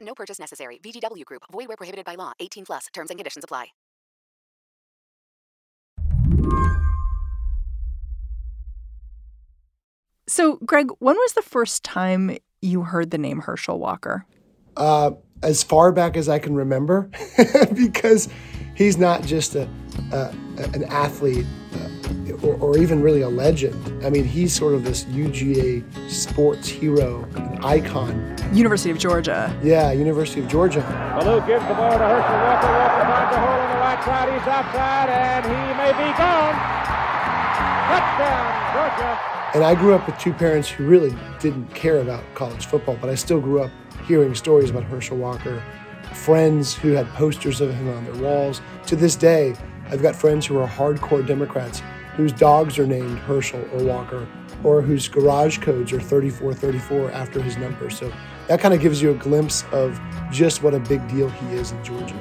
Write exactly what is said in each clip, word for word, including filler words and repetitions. No purchase necessary. V G W Group. Void where prohibited by law. eighteen plus. Terms and conditions apply. So, Greg, when was the first time you heard the name Herschel Walker? Uh, as far back as I can remember, because he's not just a, uh, an athlete uh, or, or even really a legend. I mean, he's sort of this U G A sports hero, an icon. University of Georgia. Yeah, University of Georgia. Ballou gives the ball to Herschel Walker. Walker finds a hole on the right side. He's outside, and he may be gone. Touchdown, Georgia. And I grew up with two parents who really didn't care about college football, but I still grew up hearing stories about Herschel Walker. Friends who had posters of him on their walls. To this day, I've got friends who are hardcore Democrats whose dogs are named Herschel or Walker, or whose garage codes are thirty-four thirty-four after his number. So that kind of gives you a glimpse of just what a big deal he is in Georgia.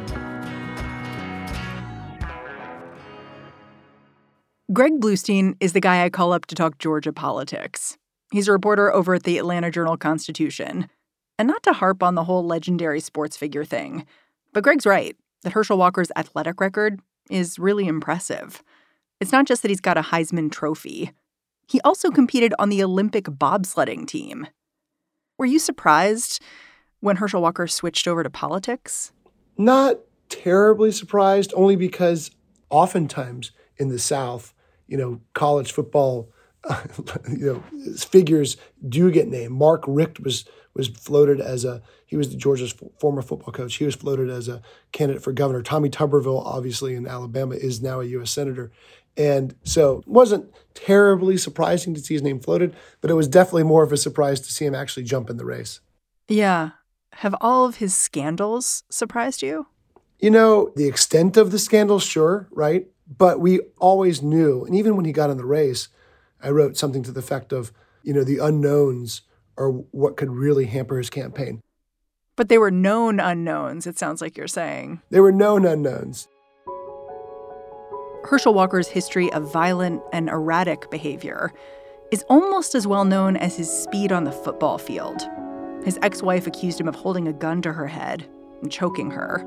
Greg Bluestein is the guy I call up to talk Georgia politics. He's a reporter over at the Atlanta Journal-Constitution. And not to harp on the whole legendary sports figure thing, but Greg's right that Herschel Walker's athletic record is really impressive. It's not just that he's got a Heisman Trophy. He also competed on the Olympic bobsledding team. Were you surprised when Herschel Walker switched over to politics? Not terribly surprised, only because oftentimes in the South, you know, college football you know, figures do get named. Mark Richt was was floated as a, he was Georgia's f- former football coach. He was floated as a candidate for governor. Tommy Tuberville, obviously in Alabama, is now a U S Senator. And so it wasn't terribly surprising to see his name floated, but it was definitely more of a surprise to see him actually jump in the race. Yeah. Have all of his scandals surprised you? You know, the extent of the scandal, sure, right? But we always knew, and even when he got in the race, I wrote something to the effect of, you know, the unknowns are what could really hamper his campaign. But they were known unknowns, it sounds like you're saying. They were known unknowns. Herschel Walker's history of violent and erratic behavior is almost as well known as his speed on the football field. His ex-wife accused him of holding a gun to her head and choking her.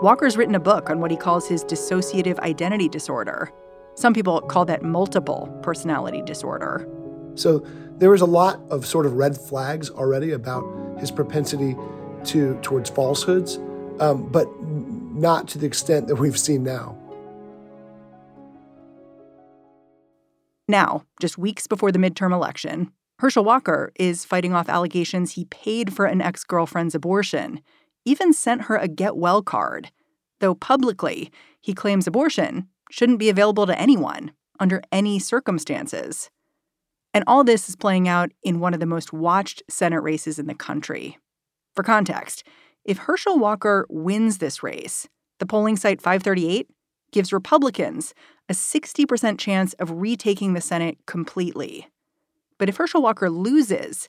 Walker's written a book on what he calls his dissociative identity disorder. Some people call that multiple personality disorder. So there was a lot of sort of red flags already about his propensity to towards falsehoods, um, but not to the extent that we've seen now. Now, just weeks before the midterm election, Herschel Walker is fighting off allegations he paid for an ex-girlfriend's abortion, even sent her a get-well card, though publicly he claims abortion shouldn't be available to anyone under any circumstances. And all this is playing out in one of the most watched Senate races in the country. For context, if Herschel Walker wins this race, the polling site five thirty-eight gives Republicans a sixty percent chance of retaking the Senate completely. But if Herschel Walker loses,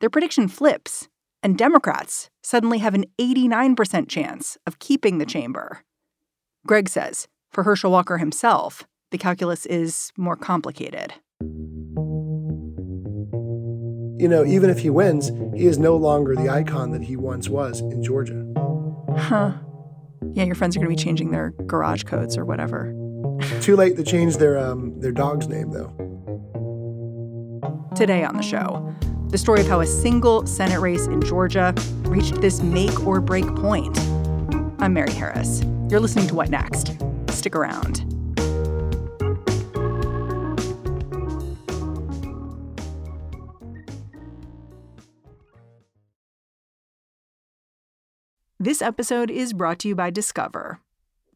their prediction flips, and Democrats suddenly have an eighty-nine percent chance of keeping the chamber. Greg says, for Herschel Walker himself, the calculus is more complicated. You know, even if he wins, he is no longer the icon that he once was in Georgia. Huh. Yeah, your friends are going to be changing their garage codes or whatever. Too late to change their, um, their dog's name, though. Today on the show, the story of how a single Senate race in Georgia reached this make-or-break point. I'm Mary Harris. You're listening to What Next? Stick around. This episode is brought to you by Discover.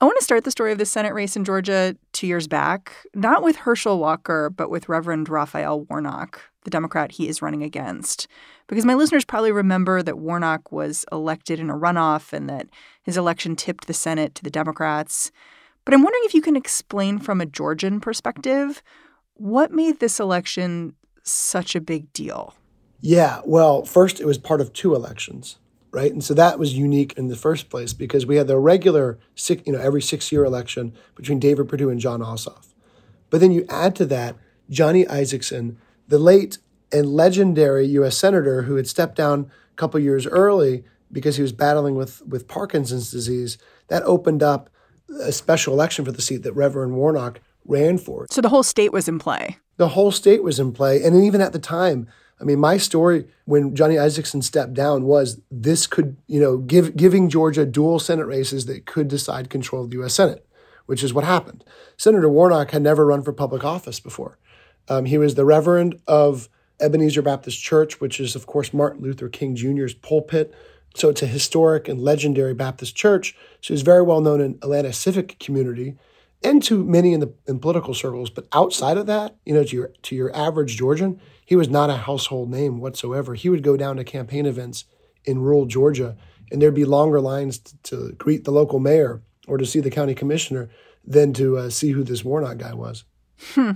I want to start the story of the Senate race in Georgia two years back, not with Herschel Walker, but with Reverend Raphael Warnock, the Democrat he is running against. Because my listeners probably remember that Warnock was elected in a runoff and that his election tipped the Senate to the Democrats. But I'm wondering if you can explain from a Georgian perspective, what made this election such a big deal? Yeah, well, first, it was part of two elections. Right. And so that was unique in the first place because we had the regular, six, you know, every six year election between David Perdue and John Ossoff. But then you add to that Johnny Isakson, the late and legendary U S senator who had stepped down a couple years early because he was battling with with Parkinson's disease. That opened up a special election for the seat that Reverend Warnock ran for. So the whole state was in play. The whole state was in play. And even at the time, I mean, my story when Johnny Isakson stepped down was this could, you know, give, giving Georgia dual Senate races that could decide control of the U S. Senate, which is what happened. Senator Warnock had never run for public office before. Um, he was the Reverend of Ebenezer Baptist Church, which is, of course, Martin Luther King Junior's pulpit. So it's a historic and legendary Baptist church. She was very well known in Atlanta civic community and to many in the in political circles. But outside of that, you know, to your to your average Georgian, he was not a household name whatsoever. He would go down to campaign events in rural Georgia, and there'd be longer lines to, to greet the local mayor or to see the county commissioner than to uh, see who this Warnock guy was. Hmm.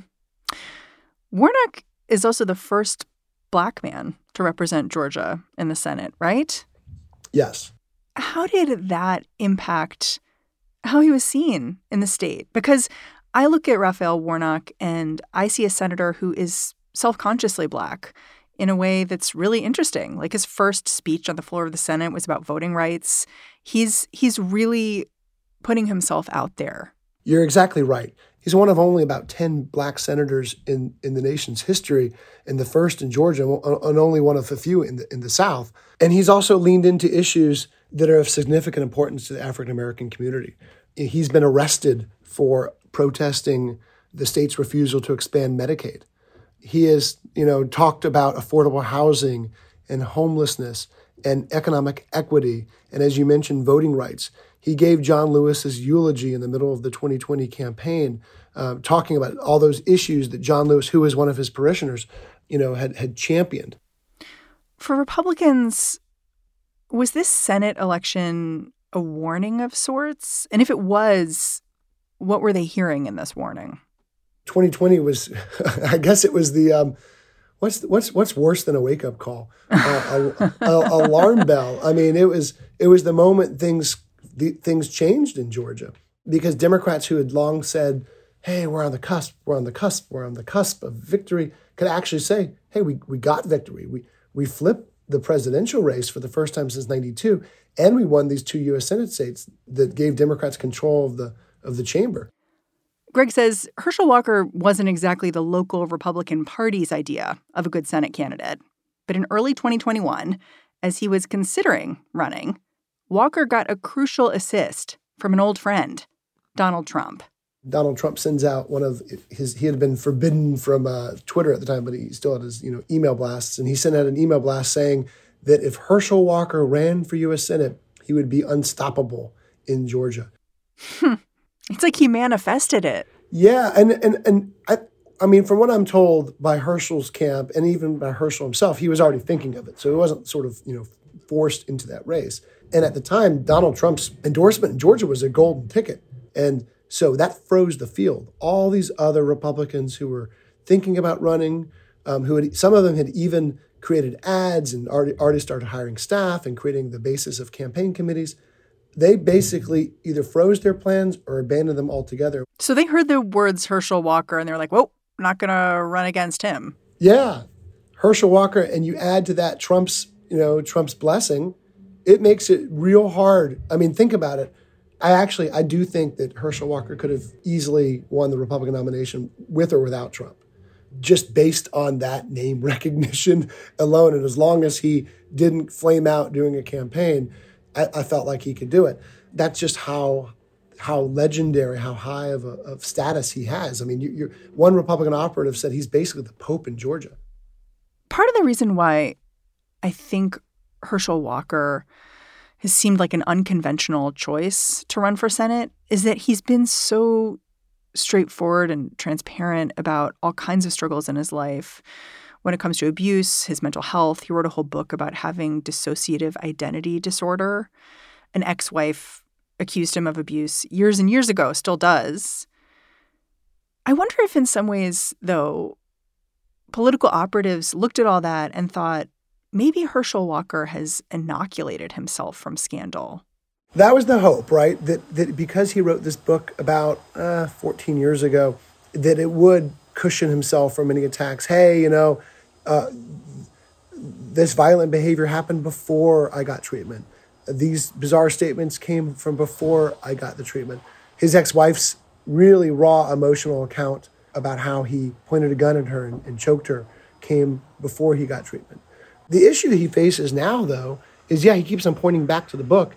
Warnock is also the first black man to represent Georgia in the Senate, right? Yes. How did that impact how he was seen in the state? Because I look at Raphael Warnock and I see a senator who is self-consciously black in a way that's really interesting. Like his first speech on the floor of the Senate was about voting rights. He's he's really putting himself out there. You're exactly right. He's one of only about ten black senators in, in the nation's history, and the first in Georgia, and only one of a few in the, in the South. And he's also leaned into issues that are of significant importance to the African-American community. He's been arrested for protesting the state's refusal to expand Medicaid. He has, you know, talked about affordable housing and homelessness and economic equity. And as you mentioned, voting rights. He gave John Lewis's eulogy in the middle of the twenty twenty campaign, uh, talking about all those issues that John Lewis, who was one of his parishioners, you know, had, had championed. For Republicans, was this Senate election a warning of sorts? And if it was, what were they hearing in this warning? twenty twenty was, I guess it was the, um, what's what's what's worse than a wake-up call? Uh, a, a, a alarm bell. I mean, it was it was the moment things the, things changed in Georgia because Democrats who had long said, hey, we're on the cusp, we're on the cusp, we're on the cusp of victory, could actually say, hey, we, we got victory. We, we flipped the presidential race for the first time since ninety-two, and we won these two U S. Senate states that gave Democrats control of the of the chamber. Greg says Herschel Walker wasn't exactly the local Republican Party's idea of a good Senate candidate. But in early twenty twenty-one, as he was considering running, Walker got a crucial assist from an old friend, Donald Trump. Donald Trump sends out one of his, he had been forbidden from uh, Twitter at the time, but he still had his, you know, email blasts. And he sent out an email blast saying that if Herschel Walker ran for U S. Senate, he would be unstoppable in Georgia. Hmm. It's like he manifested it. Yeah. And, and, and I, I mean, from what I'm told by Herschel's camp and even by Herschel himself, he was already thinking of it. So it wasn't sort of, you know, forced into that race. And at the time, Donald Trump's endorsement in Georgia was a golden ticket. And so that froze the field. All these other Republicans who were thinking about running, um, who had, some of them had even created ads and already, already started hiring staff and creating the basis of campaign committees, they basically either froze their plans or abandoned them altogether. So they heard the words Herschel Walker and they're like, whoa, I'm not going to run against him. Yeah, Herschel Walker. And you add to that Trump's, you know, Trump's blessing, it makes it real hard. I mean, think about it. I actually, I do think that Herschel Walker could have easily won the Republican nomination with or without Trump. just based on that name recognition alone. And as long as he didn't flame out during a campaign, I, I felt like he could do it. That's just how how legendary, how high of a of status he has. I mean, you, you're, one Republican operative said he's basically the Pope in Georgia. Part of the reason why I think Herschel Walker has seemed like an unconventional choice to run for Senate is that he's been so straightforward and transparent about all kinds of struggles in his life. When it comes to abuse, his mental health, he wrote a whole book about having dissociative identity disorder. An ex-wife accused him of abuse years and years ago, still does. I wonder if in some ways, though, political operatives looked at all that and thought, maybe Herschel Walker has inoculated himself from scandal. That was the hope, right? That that because he wrote this book about uh, fourteen years ago, that it would cushion himself from any attacks. Hey, you know, uh, this violent behavior happened before I got treatment. These bizarre statements came from before I got the treatment. His ex-wife's really raw emotional account about how he pointed a gun at her and, and choked her came before he got treatment. The issue he faces now, though, is, yeah, he keeps on pointing back to the book,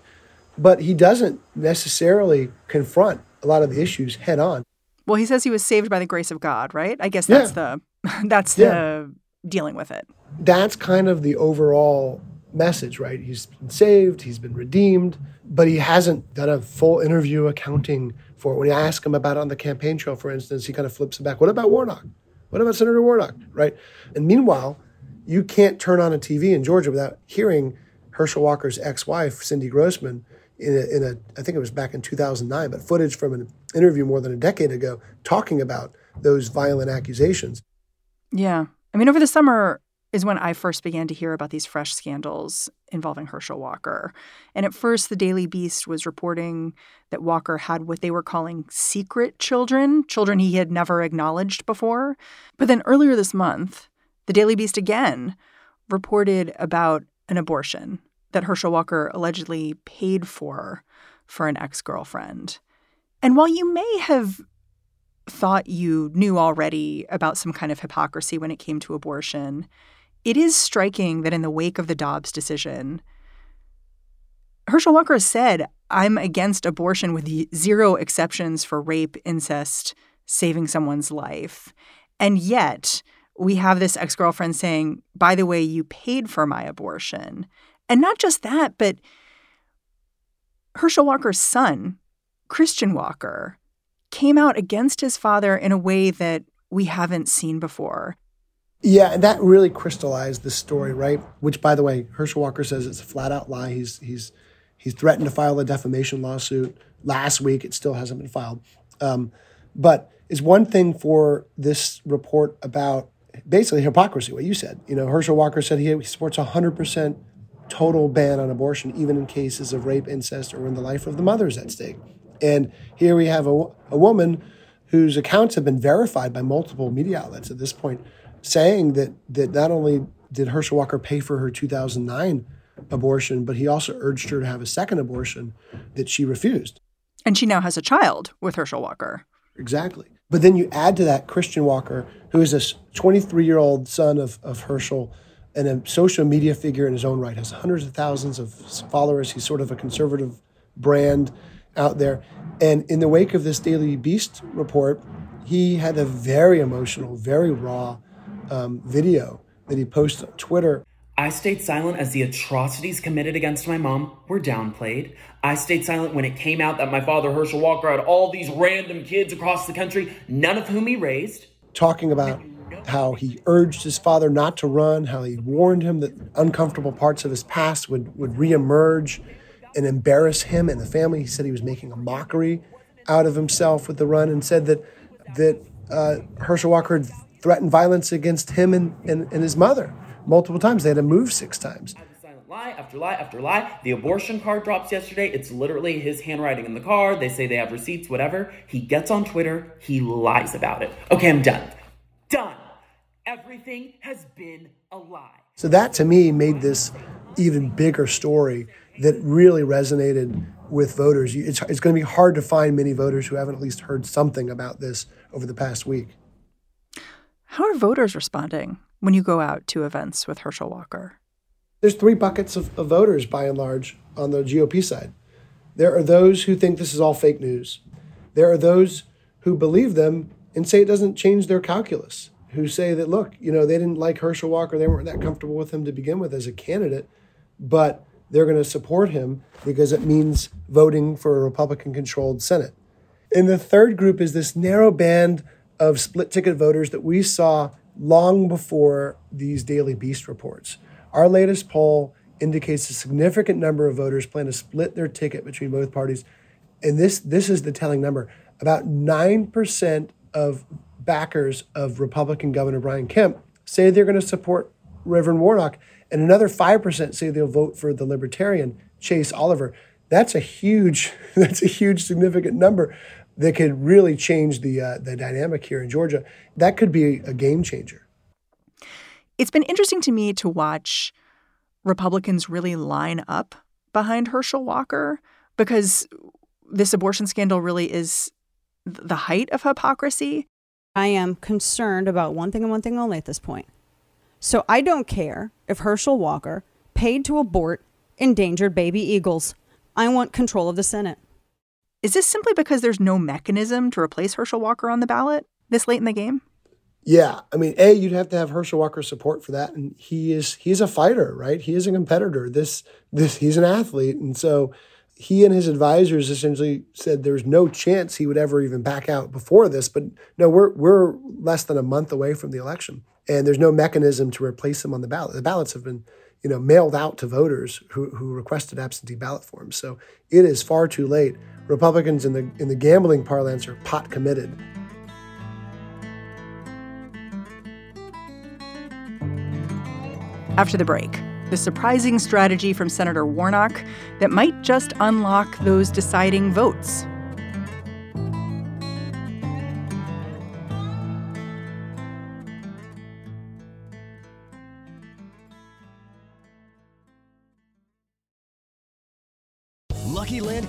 but he doesn't necessarily confront a lot of the issues head on. Well, he says he was saved by the grace of God, right? I guess that's yeah. the that's yeah. the dealing with it. That's kind of the overall message, right? He's been saved, he's been redeemed, but he hasn't done a full interview accounting for it. When I ask him about it on the campaign trail, for instance, he kind of flips it back. What about Warnock? What about Senator Warnock, right? And meanwhile, you can't turn on a T V in Georgia without hearing Herschel Walker's ex-wife, Cindy Grossman, in a, in a I think it was back in two thousand nine, but footage from an interview more than a decade ago talking about those violent accusations. Yeah. I mean, over the summer is when I first began to hear about these fresh scandals involving Herschel Walker. And at first, the Daily Beast was reporting that Walker had what they were calling secret children, children he had never acknowledged before. But then earlier this month, the Daily Beast again reported about an abortion that Herschel Walker allegedly paid for for an ex-girlfriend. And while you may have thought you knew already about some kind of hypocrisy when it came to abortion, it is striking that in the wake of the Dobbs decision, Herschel Walker said, I'm against abortion with zero exceptions for rape, incest, saving someone's life. And yet we have this ex-girlfriend saying, by the way, you paid for my abortion. And not just that, but Herschel Walker's son, Christian Walker, came out against his father in a way that we haven't seen before. Yeah, and that really crystallized the story, right? Which, by the way, Herschel Walker says it's a flat-out lie. He's he's he's threatened to file a defamation lawsuit last week. It still hasn't been filed. Um, but it's one thing for this report about basically hypocrisy, what you said. You know, Herschel Walker said he supports a one hundred percent total ban on abortion, even in cases of rape, incest, or when the life of the mother is at stake. And here we have a, a woman whose accounts have been verified by multiple media outlets at this point, saying that that not only did Herschel Walker pay for her two thousand nine abortion, but he also urged her to have a second abortion that she refused. And she now has a child with Herschel Walker. Exactly. But then you add to that Christian Walker, who is this twenty-three-year-old son of, of Herschel and a social media figure in his own right, has hundreds of thousands of followers. He's sort of a conservative brand out there. And in the wake of this Daily Beast report, he had a very emotional, very raw um, video that he posted on Twitter. I stayed silent as the atrocities committed against my mom were downplayed. I stayed silent when it came out that my father, Herschel Walker, had all these random kids across the country, none of whom he raised. Talking about how he urged his father not to run, how he warned him that uncomfortable parts of his past would, would reemerge and embarrass him and the family. He said he was making a mockery out of himself with the run, and said that that uh, Herschel Walker had threatened violence against him and, and, and his mother multiple times. They had to move six times. Silent lie after lie after lie. The abortion card drops yesterday. It's literally his handwriting in the card. They say they have receipts, whatever. He gets on Twitter. He lies about it. Okay, I'm done. Done. Everything has been a lie. So that, to me, made this even bigger story that really resonated with voters. It's, it's going to be hard to find many voters who haven't at least heard something about this over the past week. How are voters responding when you go out to events with Herschel Walker? There's three buckets of, of voters, by and large, on the G O P side. There are those who think this is all fake news. There are those who believe them and say it doesn't change their calculus, who say that, look, you know, they didn't like Herschel Walker. They weren't that comfortable with him to begin with as a candidate, but they're going to support him because it means voting for a Republican-controlled Senate. And the third group is this narrow band of split-ticket voters that we saw long before these Daily Beast reports. Our latest poll indicates a significant number of voters plan to split their ticket between both parties. And this this is the telling number. About nine percent of backers of Republican Governor Brian Kemp say they're going to support Reverend Warnock, and another five percent say they'll vote for the Libertarian, Chase Oliver. That's a huge, that's a huge significant number that could really change the uh, the dynamic here in Georgia. That could be a game changer. It's been interesting to me to watch Republicans really line up behind Herschel Walker, because this abortion scandal really is the height of hypocrisy. I am concerned about one thing and one thing only at this point. So I don't care if Herschel Walker paid to abort endangered baby eagles. I want control of the Senate. Is this simply because there's no mechanism to replace Herschel Walker on the ballot this late in the game? Yeah. I mean, A, you'd have to have Herschel Walker's support for that. And he is he's a fighter, right? He is a competitor. This this he's an athlete. And so he and his advisors essentially said there's no chance he would ever even back out before this. But no, we're we're less than a month away from the election, and there's no mechanism to replace him on the ballot. The ballots have been, you know, mailed out to voters who who requested absentee ballot forms. So it is far too late. Republicans in the in the gambling parlance are pot committed. After the break, the surprising strategy from Senator Warnock that might just unlock those deciding votes. Luckyland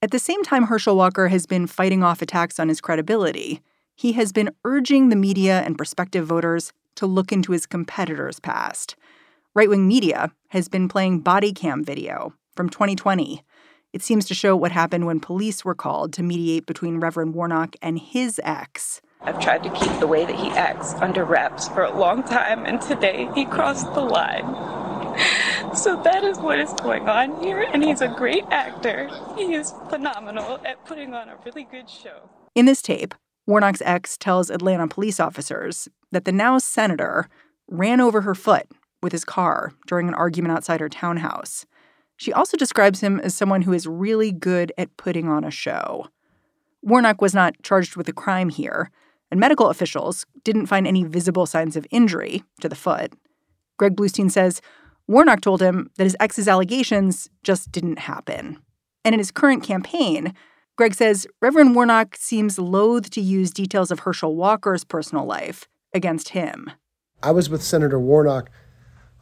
At the same time Herschel Walker has been fighting off attacks on his credibility, he has been urging the media and prospective voters to look into his competitors' past. Right-wing media has been playing body cam video from twenty twenty. It seems to show what happened when police were called to mediate between Reverend Warnock and his ex. I've tried to keep the way that he acts under wraps for a long time, and today he crossed the line. So that is what is going on here, and he's a great actor. He is phenomenal at putting on a really good show. In this tape, Warnock's ex tells Atlanta police officers that the now senator ran over her foot with his car during an argument outside her townhouse. She also describes him as someone who is really good at putting on a show. Warnock was not charged with a crime here, and medical officials didn't find any visible signs of injury to the foot. Greg Bluestein says Warnock told him that his ex's allegations just didn't happen. And in his current campaign, Greg says Reverend Warnock seems loath to use details of Herschel Walker's personal life against him. I was with Senator Warnock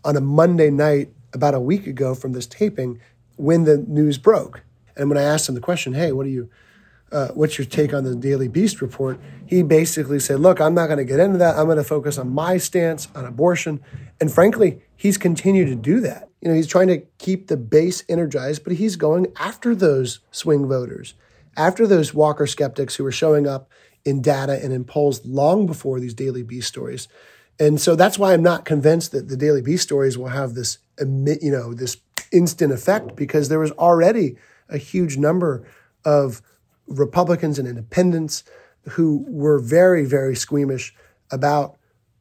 on a Monday night about a week ago from this taping when the news broke. And when I asked him the question, hey, what do you, uh, what's your take on the Daily Beast report? He basically said, look, I'm not going to get into that. I'm going to focus on my stance on abortion. And frankly, he's continued to do that. You know, he's trying to keep the base energized, but he's going after those swing voters, after those Walker skeptics who were showing up in data and in polls long before these Daily Beast stories. And so that's why I'm not convinced that the Daily Beast stories will have this, you know, this instant effect, because there was already a huge number of Republicans and independents who were very, very squeamish about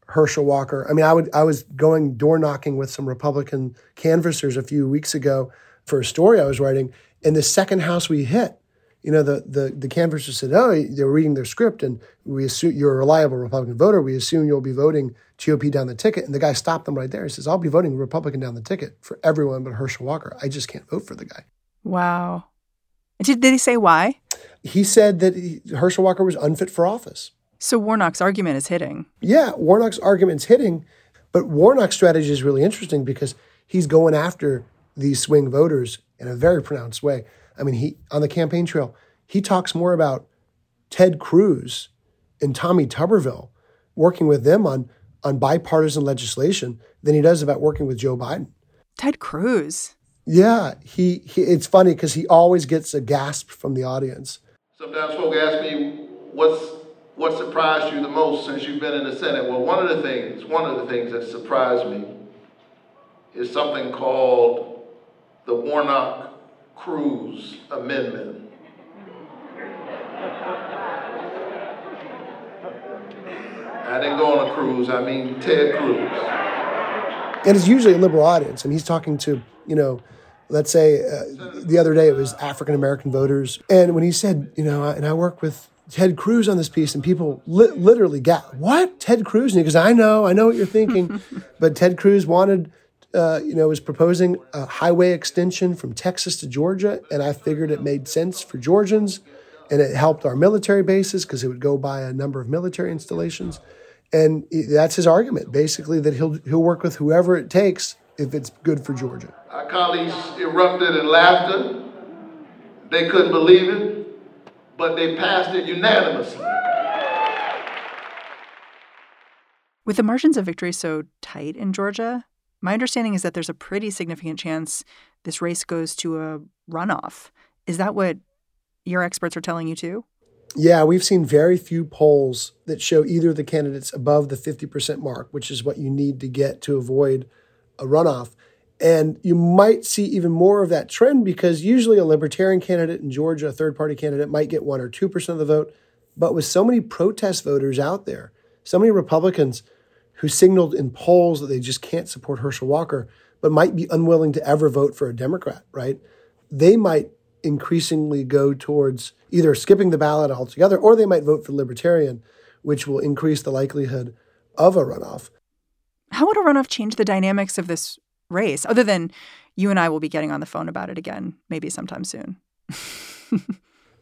Herschel Walker. I mean, I would I was going door knocking with some Republican canvassers a few weeks ago for a story I was writing, and the second house we hit, you know, the the, the canvassers said, oh, they were reading their script, and we assume you're a reliable Republican voter. We assume you'll be voting G O P down the ticket. And the guy stopped them right there. He says, I'll be voting Republican down the ticket for everyone but Herschel Walker. I just can't vote for the guy. Wow. Did, did he say why? He said that he, Herschel Walker was unfit for office. So Warnock's argument is hitting. Yeah, Warnock's argument's hitting. But Warnock's strategy is really interesting because he's going after these swing voters in a very pronounced way. I mean, he on the campaign trail, he talks more about Ted Cruz and Tommy Tuberville working with them on, on bipartisan legislation than he does about working with Joe Biden. Ted Cruz. Yeah, he, he it's funny because he always gets a gasp from the audience. Sometimes folks ask me, what's what surprised you the most since you've been in the Senate? Well, one of the things, one of the things that surprised me is something called the Warnock-Cruz Amendment. I didn't go on a cruise, I mean Ted Cruz. And it's usually a liberal audience, and he's talking to, you know, let's say uh, the other day it was African-American voters. And when he said, you know, and I work with Ted Cruz on this piece, and people li- literally got, what? Ted Cruz? And he goes, I know, I know what you're thinking. But Ted Cruz wanted, uh, you know, was proposing a highway extension from Texas to Georgia, and I figured it made sense for Georgians, and it helped our military bases because it would go by a number of military installations. And that's his argument, basically, that he'll he'll work with whoever it takes if it's good for Georgia. Our colleagues erupted in laughter. They couldn't believe it. But they passed it unanimously. With the margins of victory so tight in Georgia, my understanding is that there's a pretty significant chance this race goes to a runoff. Is that what your experts are telling you too? Yeah, we've seen very few polls that show either of the candidates above the fifty percent mark, which is what you need to get to avoid a runoff. And you might see even more of that trend because usually a libertarian candidate in Georgia, a third-party candidate, might get one or two percent of the vote. But with so many protest voters out there, so many Republicans who signaled in polls that they just can't support Herschel Walker, but might be unwilling to ever vote for a Democrat, right? They might increasingly go towards either skipping the ballot altogether, or they might vote for libertarian, which will increase the likelihood of a runoff. How would a runoff change the dynamics of this race, other than you and I will be getting on the phone about it again, maybe sometime soon?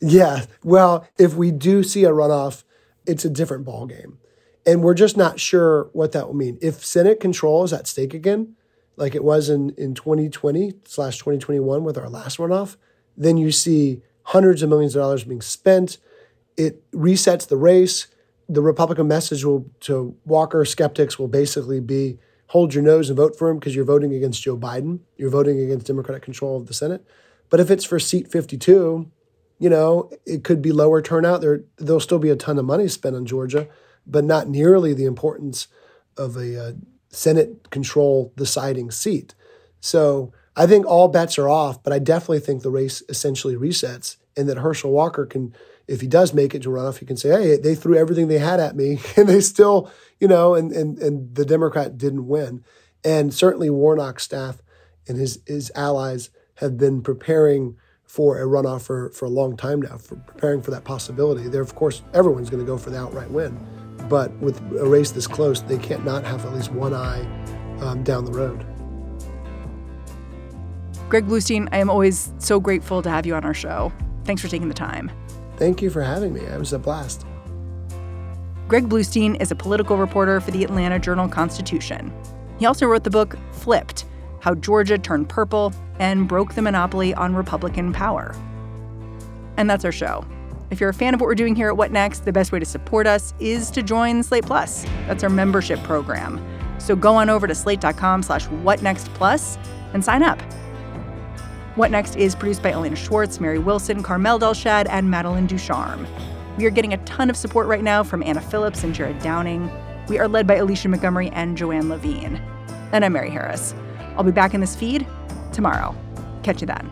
Yeah. Well, if we do see a runoff, it's a different ballgame. And we're just not sure what that will mean. If Senate control is at stake again, like it was in, in twenty twenty slash twenty twenty-one with our last runoff, then you see hundreds of millions of dollars being spent. It resets the race. The Republican message will to Walker skeptics will basically be, hold your nose and vote for him because you're voting against Joe Biden. You're voting against Democratic control of the Senate. But if it's for seat fifty-two, you know, it could be lower turnout. There, there'll still be a ton of money spent on Georgia, but not nearly the importance of a uh, Senate control deciding seat. So I think all bets are off, but I definitely think the race essentially resets and that Herschel Walker can, if he does make it to runoff, he can say, hey, they threw everything they had at me and they still, you know, and and and the Democrat didn't win. And certainly Warnock's staff and his his allies have been preparing for a runoff for, for a long time now, for preparing for that possibility. They're, of course, everyone's going to go for the outright win. But with a race this close, they can't not have at least one eye um, down the road. Greg Bluestein, I am always so grateful to have you on our show. Thanks for taking the time. Thank you for having me. It was a blast. Greg Bluestein is a political reporter for the Atlanta Journal-Constitution. He also wrote the book Flipped: How Georgia Turned Purple and Broke the Monopoly on Republican Power. And that's our show. If you're a fan of what we're doing here at What Next, the best way to support us is to join Slate Plus. That's our membership program. So go on over to slate.com slash whatnextplus and sign up. What Next is produced by Elena Schwartz, Mary Wilson, Carmel Delshad, and Madeline Ducharme. We are getting a ton of support right now from Anna Phillips and Jared Downing. We are led by Alicia Montgomery and Joanne Levine. And I'm Mary Harris. I'll be back in this feed tomorrow. Catch you then.